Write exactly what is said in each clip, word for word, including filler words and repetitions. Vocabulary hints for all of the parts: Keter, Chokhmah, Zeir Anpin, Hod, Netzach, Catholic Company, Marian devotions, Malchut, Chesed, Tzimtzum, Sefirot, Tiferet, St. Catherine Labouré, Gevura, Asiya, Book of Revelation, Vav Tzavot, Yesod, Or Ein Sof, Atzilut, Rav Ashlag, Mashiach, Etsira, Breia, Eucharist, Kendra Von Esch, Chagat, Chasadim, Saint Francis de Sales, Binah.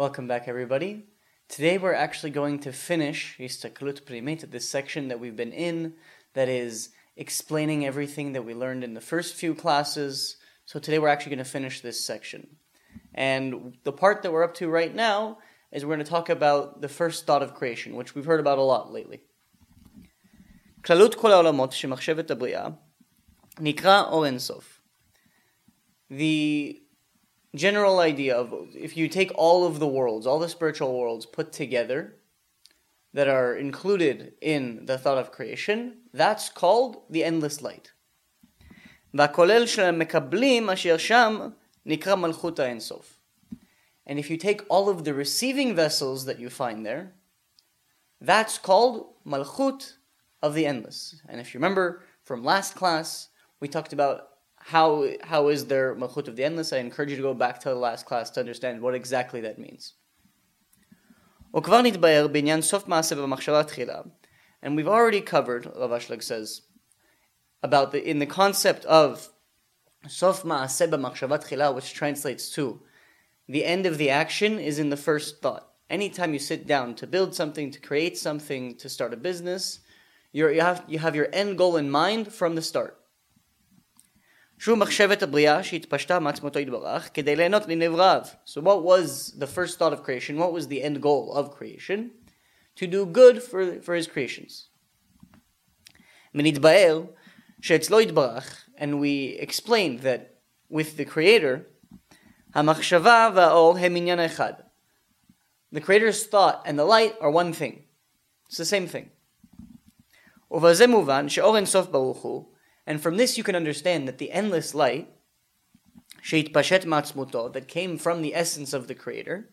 Welcome back, everybody. Today we're actually going to finish Yistaklut Primit, this section that we've been in, that is explaining everything that we learned in the first few classes. So today we're actually going to finish this section. And the part that we're up to right now is we're going to talk about the first thought of creation, which we've heard about a lot lately. Klalut kol ha'olamot shemachshevet habriya nikra Or Ein Sof. The general idea of, if you take all of the worlds, all the spiritual worlds put together that are included in the thought of creation, that's called the endless light. V'hakolel shel mekablim asher sham nikra Malchut Ein Sof. And if you take all of the receiving vessels that you find there, that's called Malchut of the endless. And if you remember from last class, we talked about how how is there Malchut of the endless. I encourage you to go back to the last class to understand what exactly that means. And we've already covered, Rav Ashlag says, about the in the concept of Sof Ma'aseh B'Machshavat Chila, which translates to the end of the action is in the first thought. Anytime you sit down to build something, to create something, to start a business, You're, you have you have your end goal in mind from the start. So what was the first thought of creation? What was the end goal of creation? To do good for, for his creations. And we explained that with the Creator, the Creator's thought and the light are one thing. It's the same thing. And from this you can understand that the endless light that came from the essence of the Creator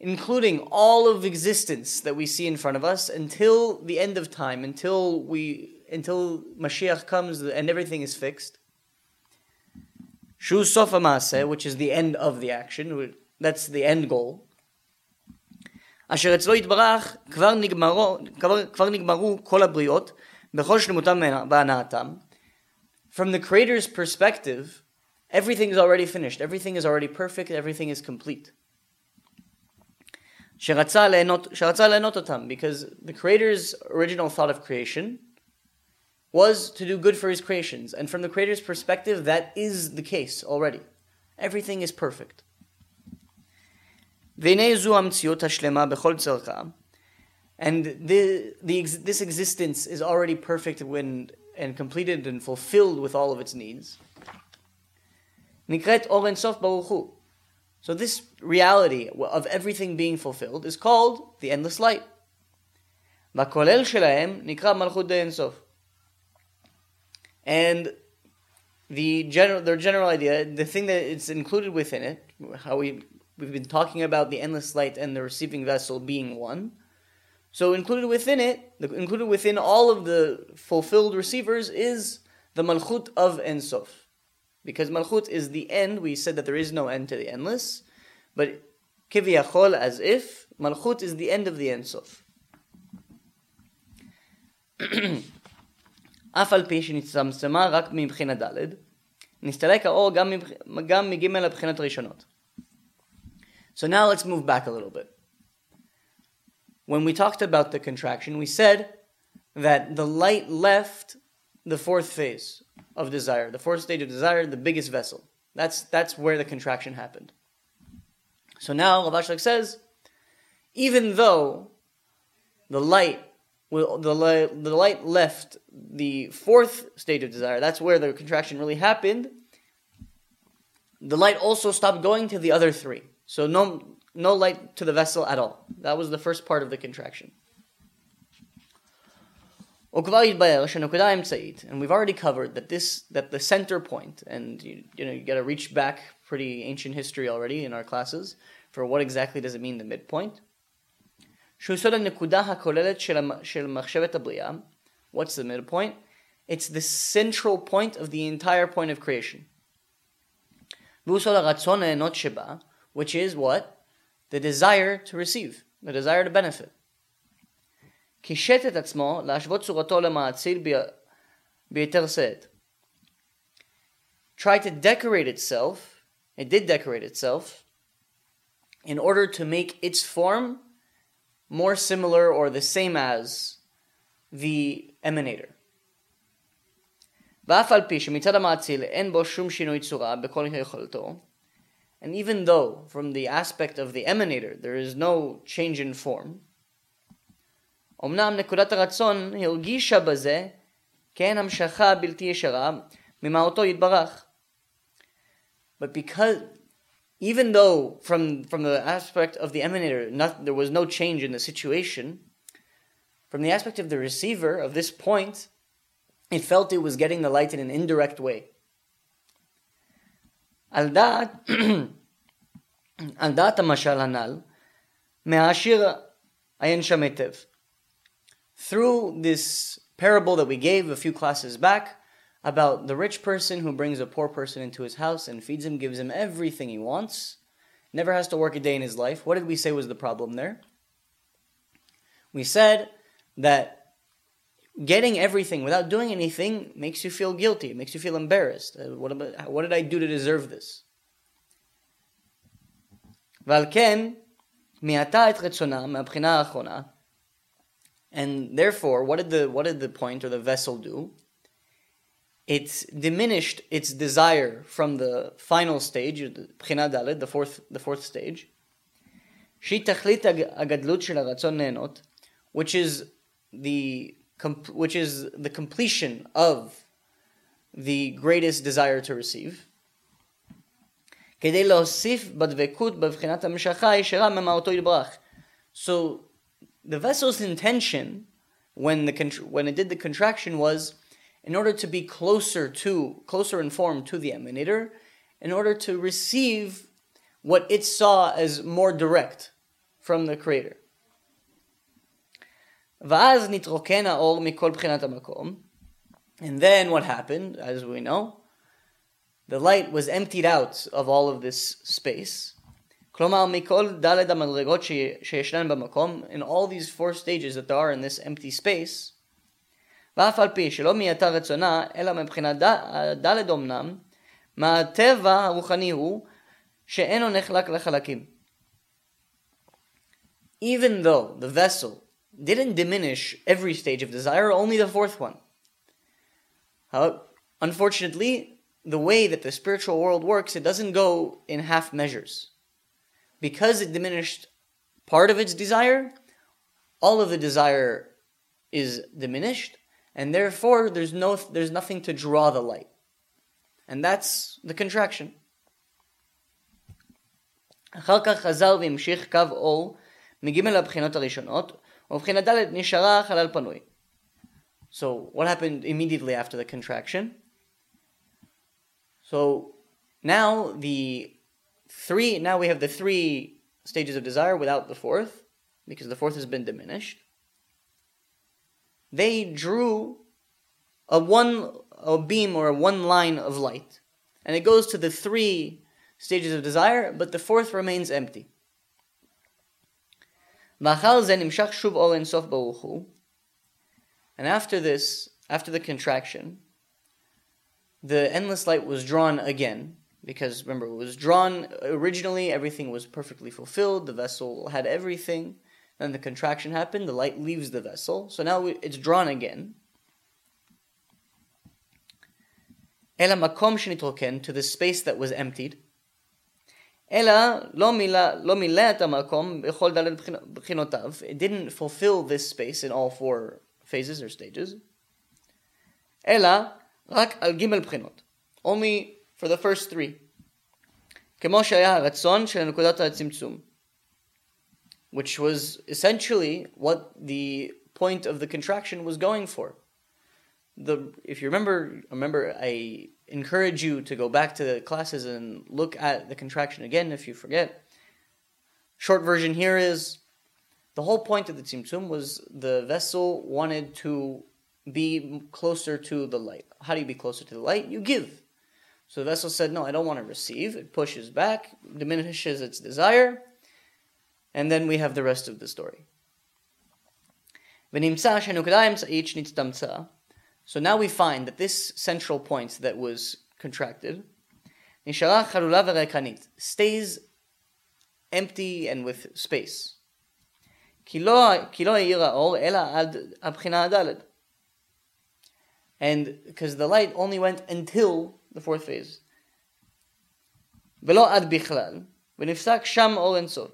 including all of existence that we see in front of us until the end of time, until we until Mashiach comes and everything is fixed, which is the end of the action, that's the end goal. From the Creator's perspective, everything is already finished, everything is already perfect, everything is complete. Because the Creator's original thought of creation was to do good for his creations, and from the Creator's perspective, that is the case already. Everything is perfect. And the, the, this existence is already perfect when, and completed and fulfilled with all of its needs. So this reality of everything being fulfilled is called the endless light. And the general, their general idea, the thing that it's included within it, how we... We've been talking about the endless light and the receiving vessel being one. So included within it, included within all of the fulfilled receivers is the Malchut of Ein Sof. Because Malchut is the end, we said that there is no end to the endless, but Kiviyachol, as if, Malchut is the end of the Ein Sof. Afal pi shenitzamtzema rak mibchina daled, nistalek haor gam migimel habchinot rishonot. So now let's move back a little bit. When we talked about the contraction, we said that the light left the fourth phase of desire, the fourth stage of desire, the biggest vessel. That's that's where the contraction happened. So now Rav Ashlag says, even though the light will, the, light, the light left the fourth stage of desire, that's where the contraction really happened, the light also stopped going to the other three. So no no light to the vessel at all. That was the first part of the contraction. And we've already covered that this that the center point, and you, you know you got to reach back pretty ancient history already in our classes for what exactly does it mean the midpoint. What's the midpoint? It's the central point of the entire point of creation. Which is what? The desire to receive, the desire to benefit. tried to decorate itself, it did decorate itself, in order to make its form more similar or the same as the emanator. And even though, from the aspect of the emanator, there is no change in form, but because, even though from, from the aspect of the emanator, not, there was no change in the situation, from the aspect of the receiver, of this point, it felt it was getting the light in an indirect way. Al dat hamashal hanal me'ashir ayin shametev. Through this parable that we gave a few classes back, about the rich person who brings a poor person into his house and feeds him, gives him everything he wants, never has to work a day in his life. What did we say was the problem there? We said that getting everything without doing anything makes you feel guilty. It makes you feel embarrassed. What, about, what did I do to deserve this? And therefore, what did the what did the point or the vessel do? It's diminished its desire from the final stage, the fourth, the fourth stage, which is the which is the completion of the greatest desire to receive. So the vessel's intention when the when it did the contraction was, in order to be closer to, closer in form to the emanator, in order to receive what it saw as more direct from the Creator. And then what happened, as we know, the light was emptied out of all of this space. In all these four stages that there are in this empty space, even though the vessel didn't diminish every stage of desire, only the fourth one. How, unfortunately, the way that the spiritual world works, it doesn't go in half measures. Because it diminished part of its desire, all of the desire is diminished, and therefore, there's no, there's nothing to draw the light, and that's the contraction. So, what happened immediately after the contraction? So, now the three. Now we have the three stages of desire without the fourth, because the fourth has been diminished. They drew a one a beam or a one line of light. And it goes to the three stages of desire, but the fourth remains empty. And after this, after the contraction, the endless light was drawn again. Because remember, it was drawn originally, everything was perfectly fulfilled, the vessel had everything. Then the contraction happened, the light leaves the vessel, so now it's drawn again. Ela makom shenitroken, to the space that was emptied. Ela lo mila et hamakom bechol daled b'chinotav. It didn't fulfill this space in all four phases or stages. Ela rak al gimel b'chinot, only for the first three. Kemo she'aya haratzon shel nekudat hatzimtzum, which was essentially what the point of the contraction was going for. The, if you remember, remember, I encourage you to go back to the classes and look at the contraction again if you forget. Short version here is, the whole point of the Tzimtzum was the vessel wanted to be closer to the light. How do you be closer to the light? You give. So the vessel said, no, I don't want to receive. It pushes back, diminishes its desire, and then we have the rest of the story. So now we find that this central point that was contracted. Nishalach harula v'rekanit, stays empty and with space. Kilo yira or ela ad abchina adalad. And because the light only went until the fourth phase. Velo ad bichlal, v'nifsak sham or ein sof.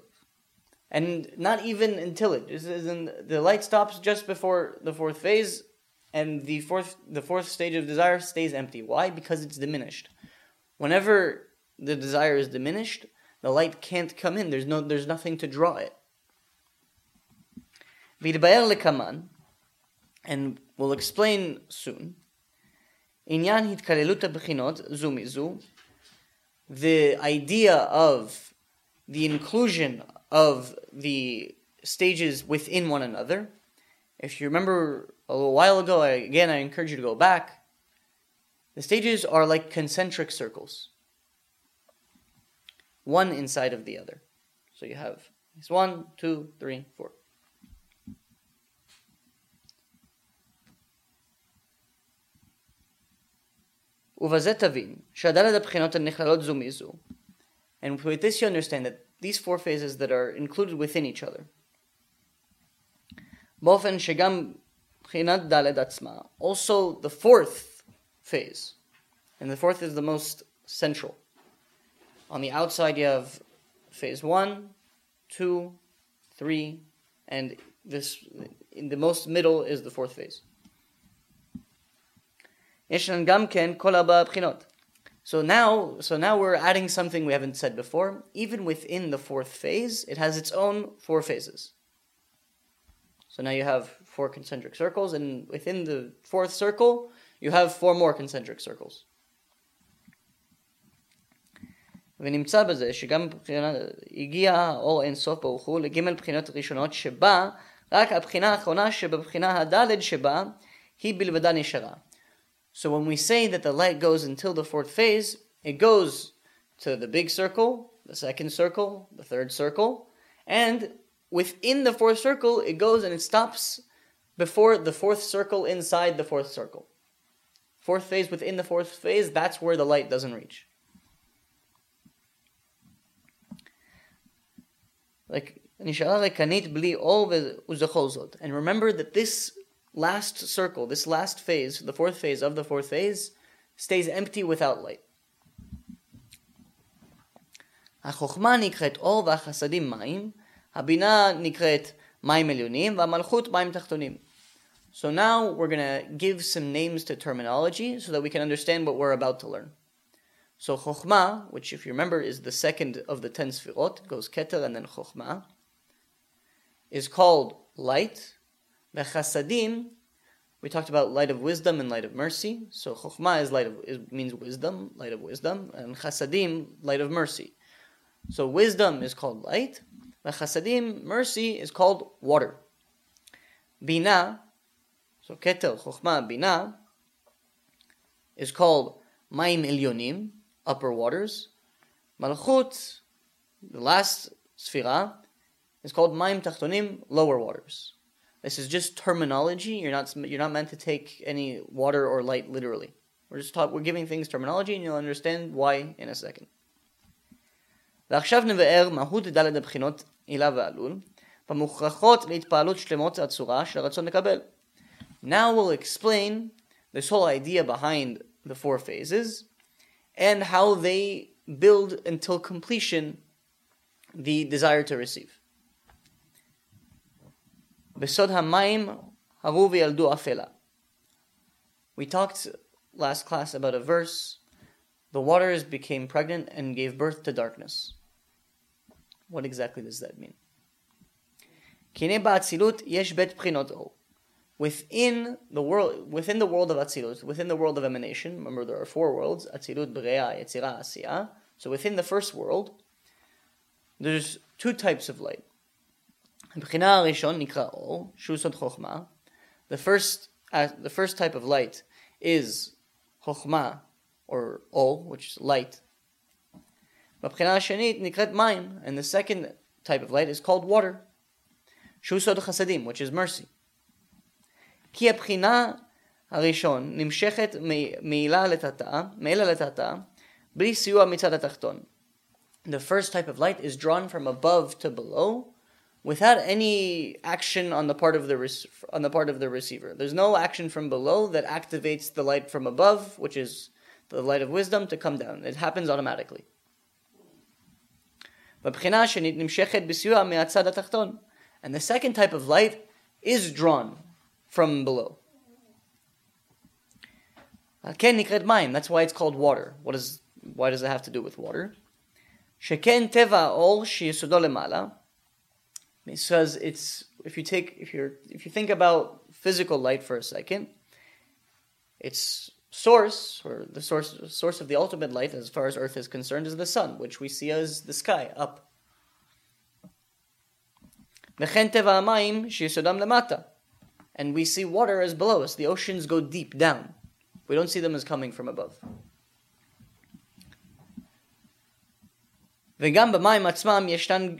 And not even until it. This isn't, the light stops just before the fourth phase, and the fourth the fourth stage of desire stays empty. Why? Because it's diminished. Whenever the desire is diminished, the light can't come in. There's no there's nothing to draw it. Vidbaer lekaman, and we'll explain soon. Inyan hitkaleluta b'chinot zumizu, the idea of the inclusion of the stages within one another. If you remember a little while ago, I, again, I encourage you to go back. The stages are like concentric circles, one inside of the other. So you have it's one, two, three, four. And with this you understand that these four phases that are included within each other. Also the fourth phase. And the fourth is the most central. On the outside you have phase one, two, three, and this in the most middle is the fourth phase. So now, so now we're adding something we haven't said before. Even within the fourth phase, it has its own four phases. So now you have four concentric circles, and within the fourth circle, you have four more concentric circles. So when we say that the light goes until the fourth phase, it goes to the big circle, the second circle, the third circle, and within the fourth circle, it goes and it stops before the fourth circle inside the fourth circle. Fourth phase within the fourth phase, that's where the light doesn't reach. Like, and remember that this last circle, this last phase, the fourth phase of the fourth phase, stays empty without light. HaChokhmah nikret or v'achasadim ma'im, HaBinah nikret ma'im elyonim, v'amalchut ma'im tachtonim. So now we're going to give some names to terminology so that we can understand what we're about to learn. So Chokhmah, which if you remember is the second of the ten Sefirot, goes Keter and then Chokhmah, is called light. The Chasadim, we talked about light of wisdom and light of mercy. So Chokhmah is light of it means wisdom, light of wisdom, and Chasadim, light of mercy. So wisdom is called light. The Chasadim, mercy, is called water. Binah, so Keter, Chokhmah, Binah, is called Maim Elyonim, upper waters. Malchut, the last Sefirah, is called Maim Tachtonim, lower waters. This is just terminology. You're not you're not meant to take any water or light literally. We're just taught, we're giving things terminology, and you'll understand why in a second. Now we'll explain this whole idea behind the four phases and how they build until completion the desire to receive. We talked last class about a verse. The waters became pregnant and gave birth to darkness. What exactly does that mean? Within the world, within the world of Atzilut, within the world of emanation, remember there are four worlds: Atzilut, Breia, Etsira, Asiya. So within the first world, there's two types of light. The first, uh, the first type of light is Chokhmah, or Or, which is light. And the second type of light is called water, which is mercy. הראשון, נמשכת מעילה לטאטה, מעילה לטאטה, בלי סיוע מצד התחתון. The first type of light is drawn from above to below, without any action on the part of the re- on the part of the receiver. There's no action from below that activates the light from above, which is the light of wisdom, to come down. It happens automatically. And the second type of light is drawn from below. That's why it's called water. What is? Why does it have to do with water? Because it's if you take if you if you think about physical light for a second, its source or the source source of the ultimate light, as far as Earth is concerned, is the sun, which we see as the sky up. And we see water as below us. The oceans go deep down. We don't see them as coming from above. And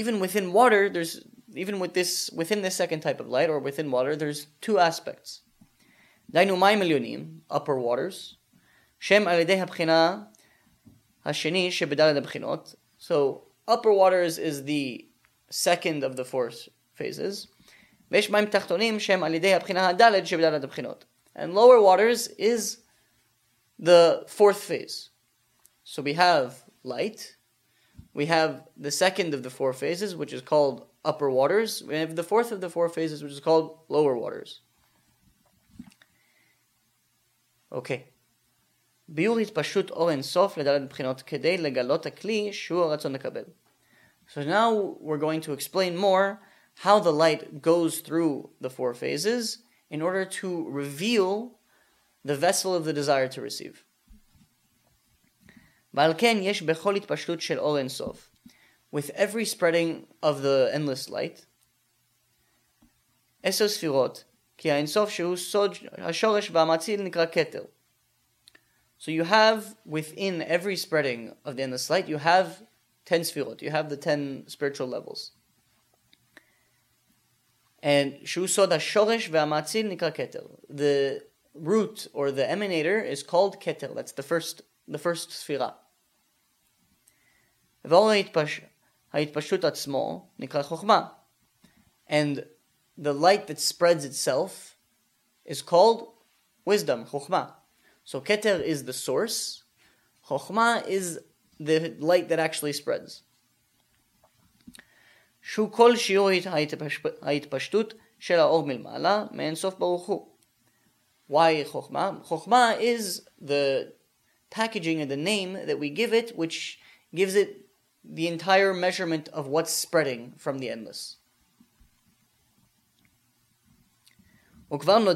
even within water, there's even with this within this second type of light, or within water, there's two aspects. Upper waters. So upper waters is the second of the four phases. And lower waters is the fourth phase. So we have light. We have the second of the four phases, which is called upper waters. We have the fourth of the four phases, which is called lower waters. Okay. So now we're going to explain more how the light goes through the four phases in order to reveal the vessel of the desire to receive. With every spreading of the endless light, so you have, within every spreading of the endless light, you have ten Sefirot, you have the ten spiritual levels. And the root or the emanator is called Keter. That's the first the first Sefirah. And the light that spreads itself is called wisdom, Chokhmah. So Keter is the source. Chokhmah is the light that actually spreads. Why Chokhmah? Chokhmah is the packaging and the name that we give it, which gives it the entire measurement of what's spreading from the endless. And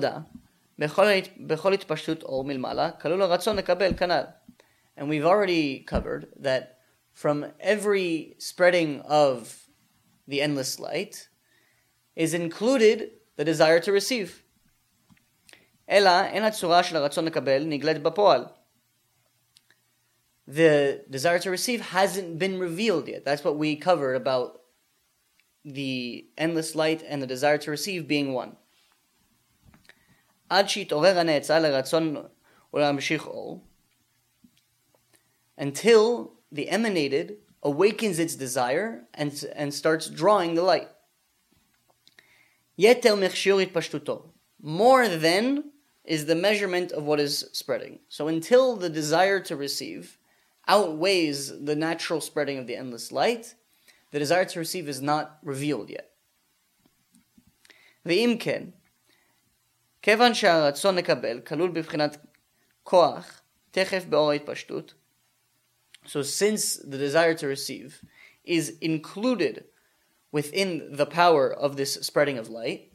we've already covered that from every spreading of the endless light is included the desire to receive. The desire to receive hasn't been revealed yet. That's what we covered about the endless light and the desire to receive being one. Until the emanated awakens its desire and, and starts drawing the light. More than is the measurement of what is spreading. So until the desire to receive outweighs the natural spreading of the endless light, the desire to receive is not revealed yet. Ve'imken, kevan she'aratzon nekabel kalul b'bchinat koach techef be'or ha'itpashtut. So since the desire to receive is included within the power of this spreading of light,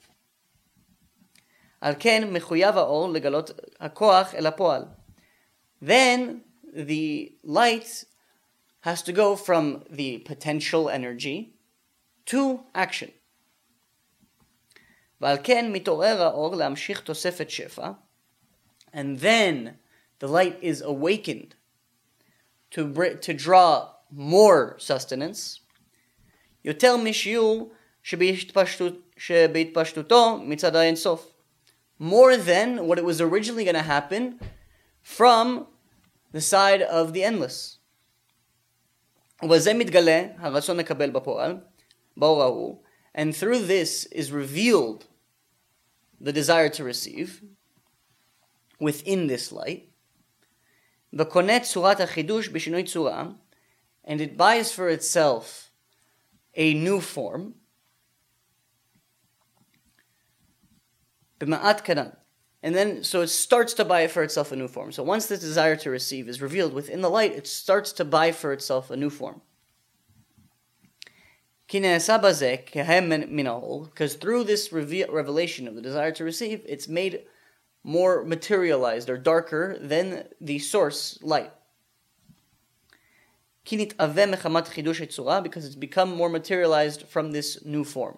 then the light has to go from the potential energy to action. And then the light is awakened to br- to draw more sustenance. more than what it was originally going to happen from the side of the endless. And through this is revealed the desire to receive within this light. And it buys for itself a new form. And then, so it starts to buy for itself a new form. So once this desire to receive is revealed within the light, it starts to buy for itself a new form. Because through this revelation of the desire to receive, it's made more materialized or darker than the source light. Because it's become more materialized from this new form.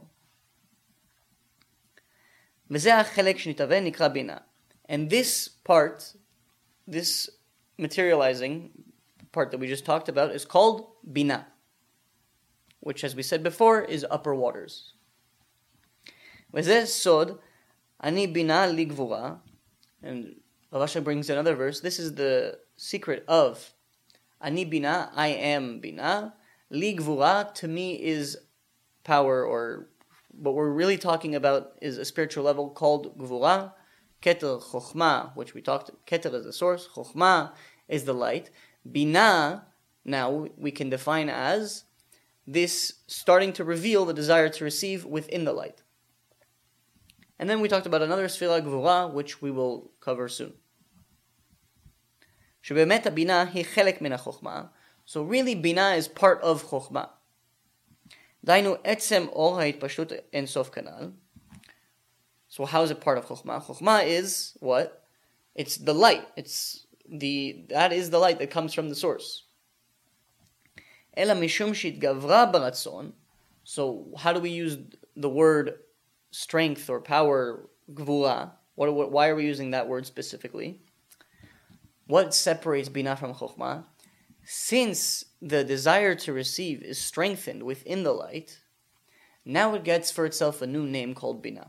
And this part, this materializing part that we just talked about, is called Binah, which, as we said before, is upper waters. V'zeh sod, ani binah li gevura. And Rav Ashlag brings another verse. This is the secret of ani binah, I am binah. Li gevura, to me, is power, or what we're really talking about is a spiritual level called Gevura. Keter, Chokhmah, which we talked, Keter is the source, Chokhmah is the light. Binah, now we can define as this starting to reveal the desire to receive within the light. And then we talked about another Sefirah Gevura, which we will cover soon. Shebemet Binah hi chelek min ha-Chokhmah. So really Binah is part of Chokhmah. Dainu etzem or ha'itpashtut ein sof kanal. So how is it part of Chokhmah? Chokhmah is what? It's the light. It's the that is the light that comes from the source. Ela mishum she'itgavra baratzon. So how do we use the word strength or power gvura? What, what why are we using that word specifically? What separates Binah from Chokhmah? Since the desire to receive is strengthened within the light, now it gets for itself a new name called Binah.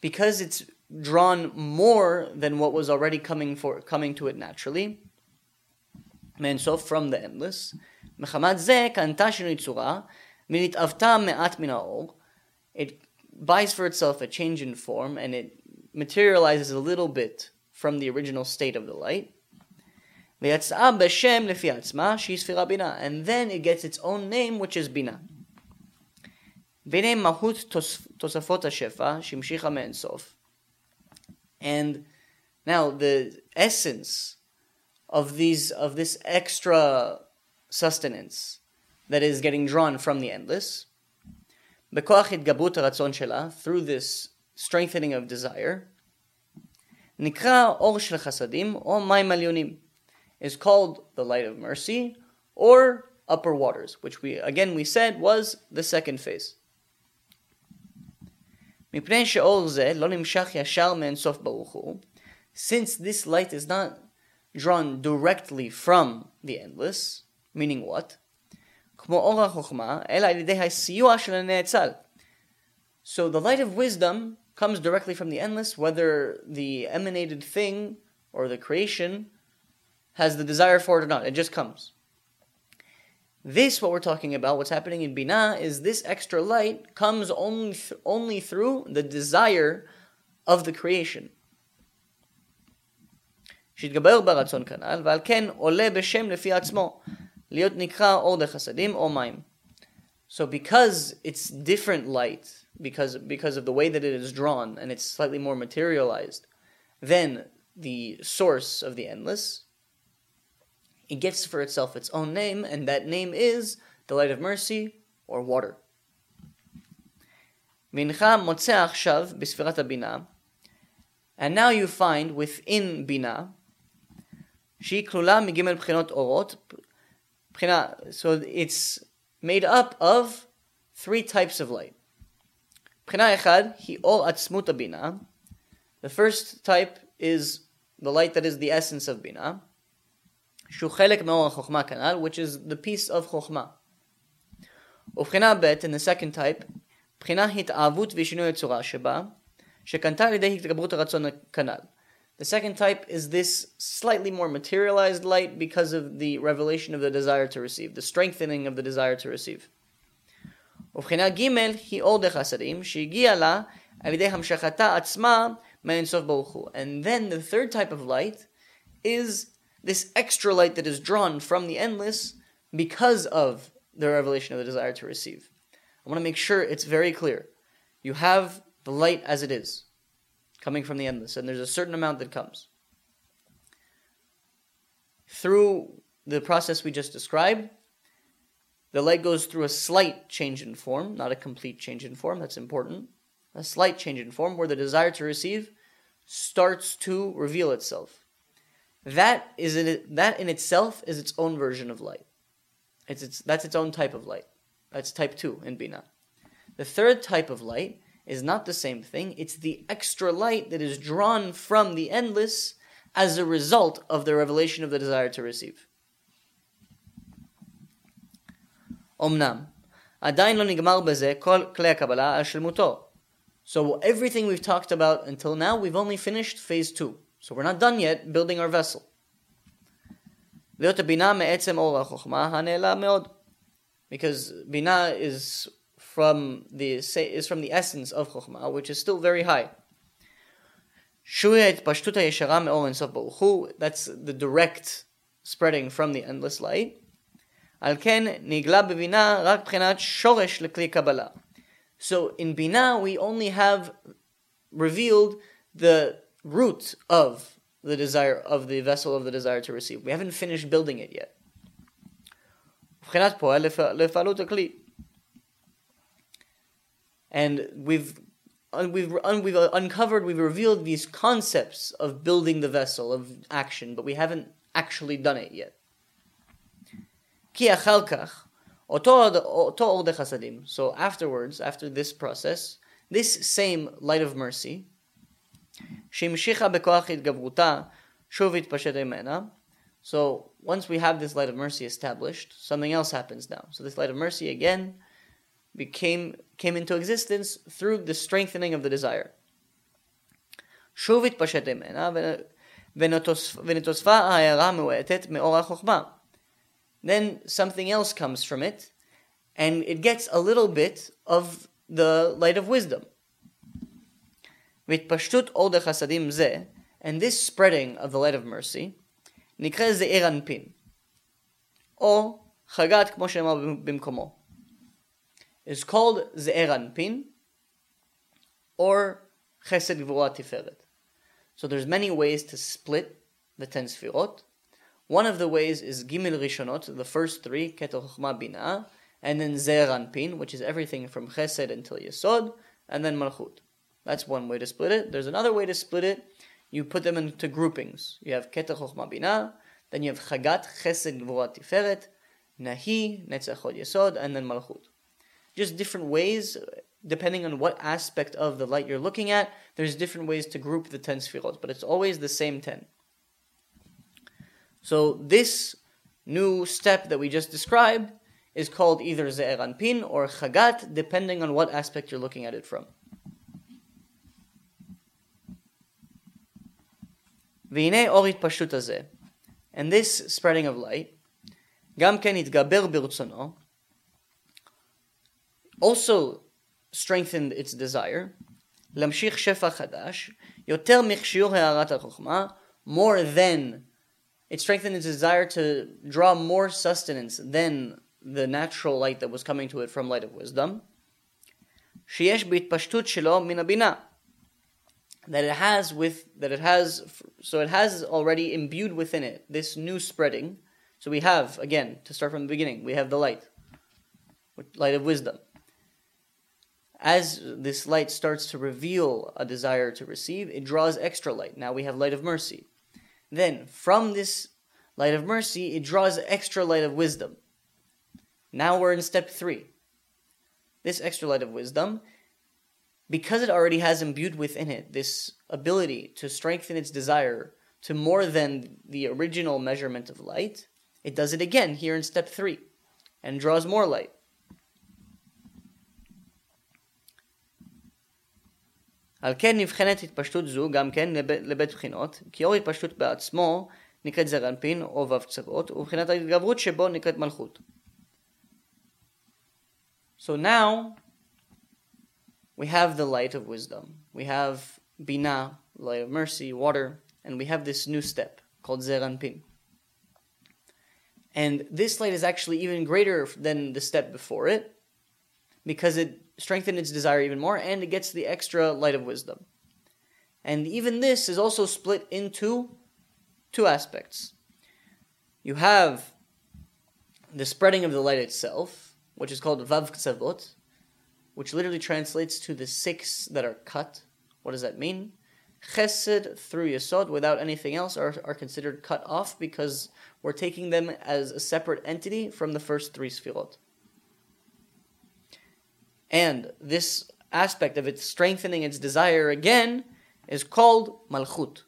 Because it's drawn more than what was already coming for coming to it naturally, and so from the endless, it buys for itself a change in form, and it materializes a little bit from the original state of the light. And then it gets its own name, which is Binah. And now the essence of these of this extra sustenance that is getting drawn from the endless, through this strengthening of desire, Nikra Or Shel Chasadim or Mayim Alyonim, is called the light of mercy or upper waters, which we again we said was the second phase. Mipnei she'or zeh lo nimshach yashar me'en sof baruch hu, since this light is not drawn directly from the endless, meaning what? Kmo or ha'chokhmah ela al yedei ha'siyuah shel ha'ne'etzal. So the light of wisdom comes directly from the endless, whether the emanated thing or the creation has the desire for it or not. It just comes. This, what we're talking about, what's happening in Binah, is this extra light comes only th- only through the desire of the creation. Shitgaber baratzon kanal, ve'al ken ole b'shem lefi atzmo, liot nikra or dechasadim or maim. So because it's different light, because because of the way that it is drawn, and it's slightly more materialized than the source of the endless, it gets for itself its own name, and that name is the light of mercy, or water. And now you find within Binah, so it's made up of three types of light. The first type is the light that is the essence of Binah, which is the piece of Chokhmah. ובחינה ב', in the second type, בחינה התאהבות ושינוי הצורה שבה, שקנתה על ידי התגברות הרצון הכנ"ל. The second type is this slightly more materialized light because of the revelation of the desire to receive, the strengthening of the desire to receive. ובחינה ג' היא אור דחסדים, שהגיעה לה על ידי המשכתה עצמה מאין סוף ברוך הוא. And then the third type of light is this extra light that is drawn from the endless because of the revelation of the desire to receive. I want to make sure it's very clear. You have the light as it is, coming from the endless, and there's a certain amount that comes. Through the process we just described, the light goes through a slight change in form, not a complete change in form, that's important. A slight change in form where the desire to receive starts to reveal itself. That is in, that in itself is its own version of light. It's, it's, that's its own type of light. That's type two in Binah. The third type of light is not the same thing. It's the extra light that is drawn from the endless as a result of the revelation of the desire to receive. Omnam, adayin lo nigmar b'zeh kol klei hakabbalah al shlemuto. So everything we've talked about until now, we've only finished phase two. So we're not done yet building our vessel. Because Binah is from the is from the essence of Chokhmah, which is still very high. That's the direct spreading from the endless light. So in Binah we only have revealed the root of the desire of the vessel of the desire to receive. We haven't finished building it yet. And we've we've we've uncovered, we've revealed these concepts of building the vessel of action, but we haven't actually done it yet. So afterwards, after this process, this same light of mercy, so once we have this light of mercy established, something else happens now. So this light of mercy again became came into existence through the strengthening of the desire. Then something else comes from it, and it gets a little bit of the light of wisdom. And this spreading of the light of mercy, נקרא זעיר אנפין, או חגת כמו שאמר במקומו, is called זעיר אנפין, or Chesed, Gevura, Tiferet. So there's many ways to split the ten Sefirot. One of the ways is Gimel Rishonot, the first three, Keter, Chokhmah, Binah, and then Zeir Anpin, which is everything from Chesed until Yesod, and then Malchut. That's one way to split it. There's another way to split it. You put them into groupings. You have Keter, Chokhmah, Binah, then you have Chagat, Chesed, Gevura, Tiferet, Nahi, Netzach, Hod, Yesod, and then Malchut. Just different ways, depending on what aspect of the light you're looking at, there's different ways to group the ten Sefirot, but it's always the same ten. So this new step that we just described is called either Zeir Anpin or Chagat, depending on what aspect you're looking at it from. And this spreading of light also strengthened its desire more than it strengthened its desire to draw more sustenance than the natural light that was coming to it from light of wisdom, that it has with that it has so it has already imbued within it this new spreading. So we have, again, to start from the beginning, we have the light, light of wisdom. As this light starts to reveal a desire to receive, it draws extra light. Now we have light of mercy. Then from this light of mercy, it draws extra light of wisdom. Now we're in step three. This extra light of wisdom, because it already has imbued within it this ability to strengthen its desire to more than the original measurement of light, it does it again here in step three and draws more light. על כן נבחנת התפשטות זו גם כן לבית בחינות, כי אור התפשטות בעצמו נקראת זעיר אנפין או וו צבאות, ובחינת ההתגברות שבו נקראת מלכות. So now we have the light of wisdom. We have Binah, light of mercy, water, and we have this new step called Zeir Anpin. And this light is actually even greater than the step before it, because it strengthens its desire even more, and it gets the extra light of wisdom. And even this is also split into two aspects. You have the spreading of the light itself, which is called Vav Tzavot, which literally translates to the six that are cut. What does that mean? Chesed through Yesod, without anything else, are, are considered cut off because we're taking them as a separate entity from the first three Sefirot. And this aspect of it strengthening its desire again is called Malchut.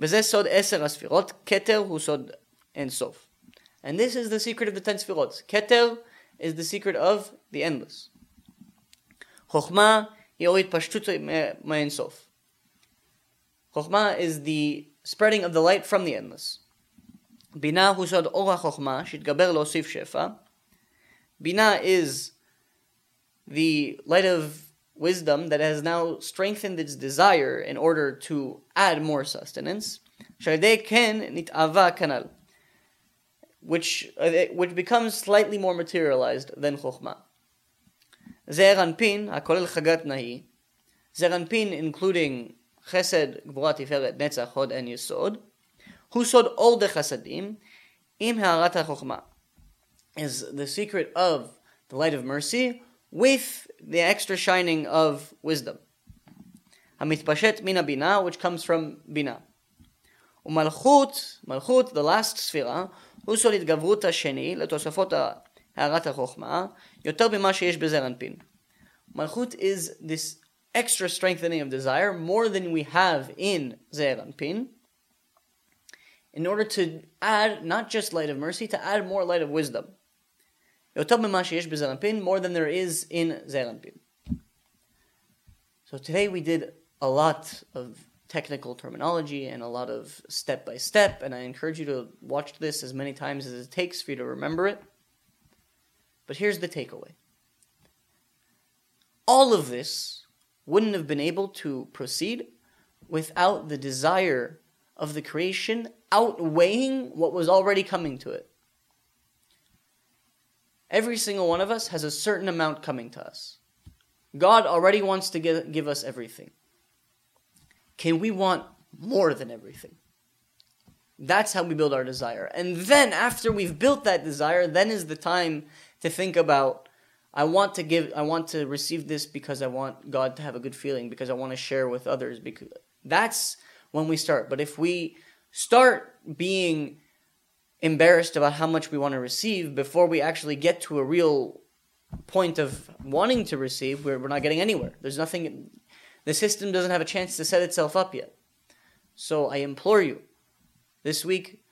V'zeh sod eser ha-Sefirot, Keter hu sod Ein Sof. And this is the secret of the ten Sefirot. Keter is the secret of the endless. Chokhmah היא אור התפשטות מאין סוף. חוכמה is the spreading of the light from the endless. בינה הוא סוד אור החוכמה שהתגבר להוסיף שפע. בינה is the light of wisdom that has now strengthened its desire in order to add more sustenance. שעל ידי כן נתאווה כנ"ל, which which becomes slightly more materialized than חוכמה. Zeir Anpin, HaKolel Chagat Nahi. Zeir Anpin, including Chesed, Gevura, Tiferet, Netzach, Hod, and Yesod. Hu Sod Or de Chasadim, Im Ha'arat HaChokhmah, is the secret of the light of mercy with the extra shining of wisdom. HaMitpashet Min HaBinah, which comes from Binah. Umalchut, Malchut, the last Sefirah, Hu Sod Itgavrut HaSheni, LeTosafot HaBinah, הערת החוכמה, יותר במה שיש בזעיר אנפין. Malchut is this extra strengthening of desire, more than we have in זעיר אנפין, in order to add not just light of mercy, to add more light of wisdom. יותר במה שיש בזעיר אנפין, more than there is in זעיר אנפין. So today we did a lot of technical terminology and a lot of step by step, and I encourage you to watch this as many times as it takes for you to remember it. But here's the takeaway. All of this wouldn't have been able to proceed without the desire of the creation outweighing what was already coming to it. Every single one of us has a certain amount coming to us. God already wants to give, give us everything. Can we want more than everything? That's how we build our desire. And then after we've built that desire, then is the time to think about, I want to give, I want to receive this because I want God to have a good feeling, because I want to share with others. Because that's when we start. But if we start being embarrassed about how much we want to receive before we actually get to a real point of wanting to receive, we're, we're not getting anywhere. There's nothing, the system doesn't have a chance to set itself up yet. So I implore you, this week,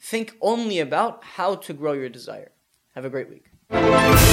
think only about how to grow your desire. Have a great week.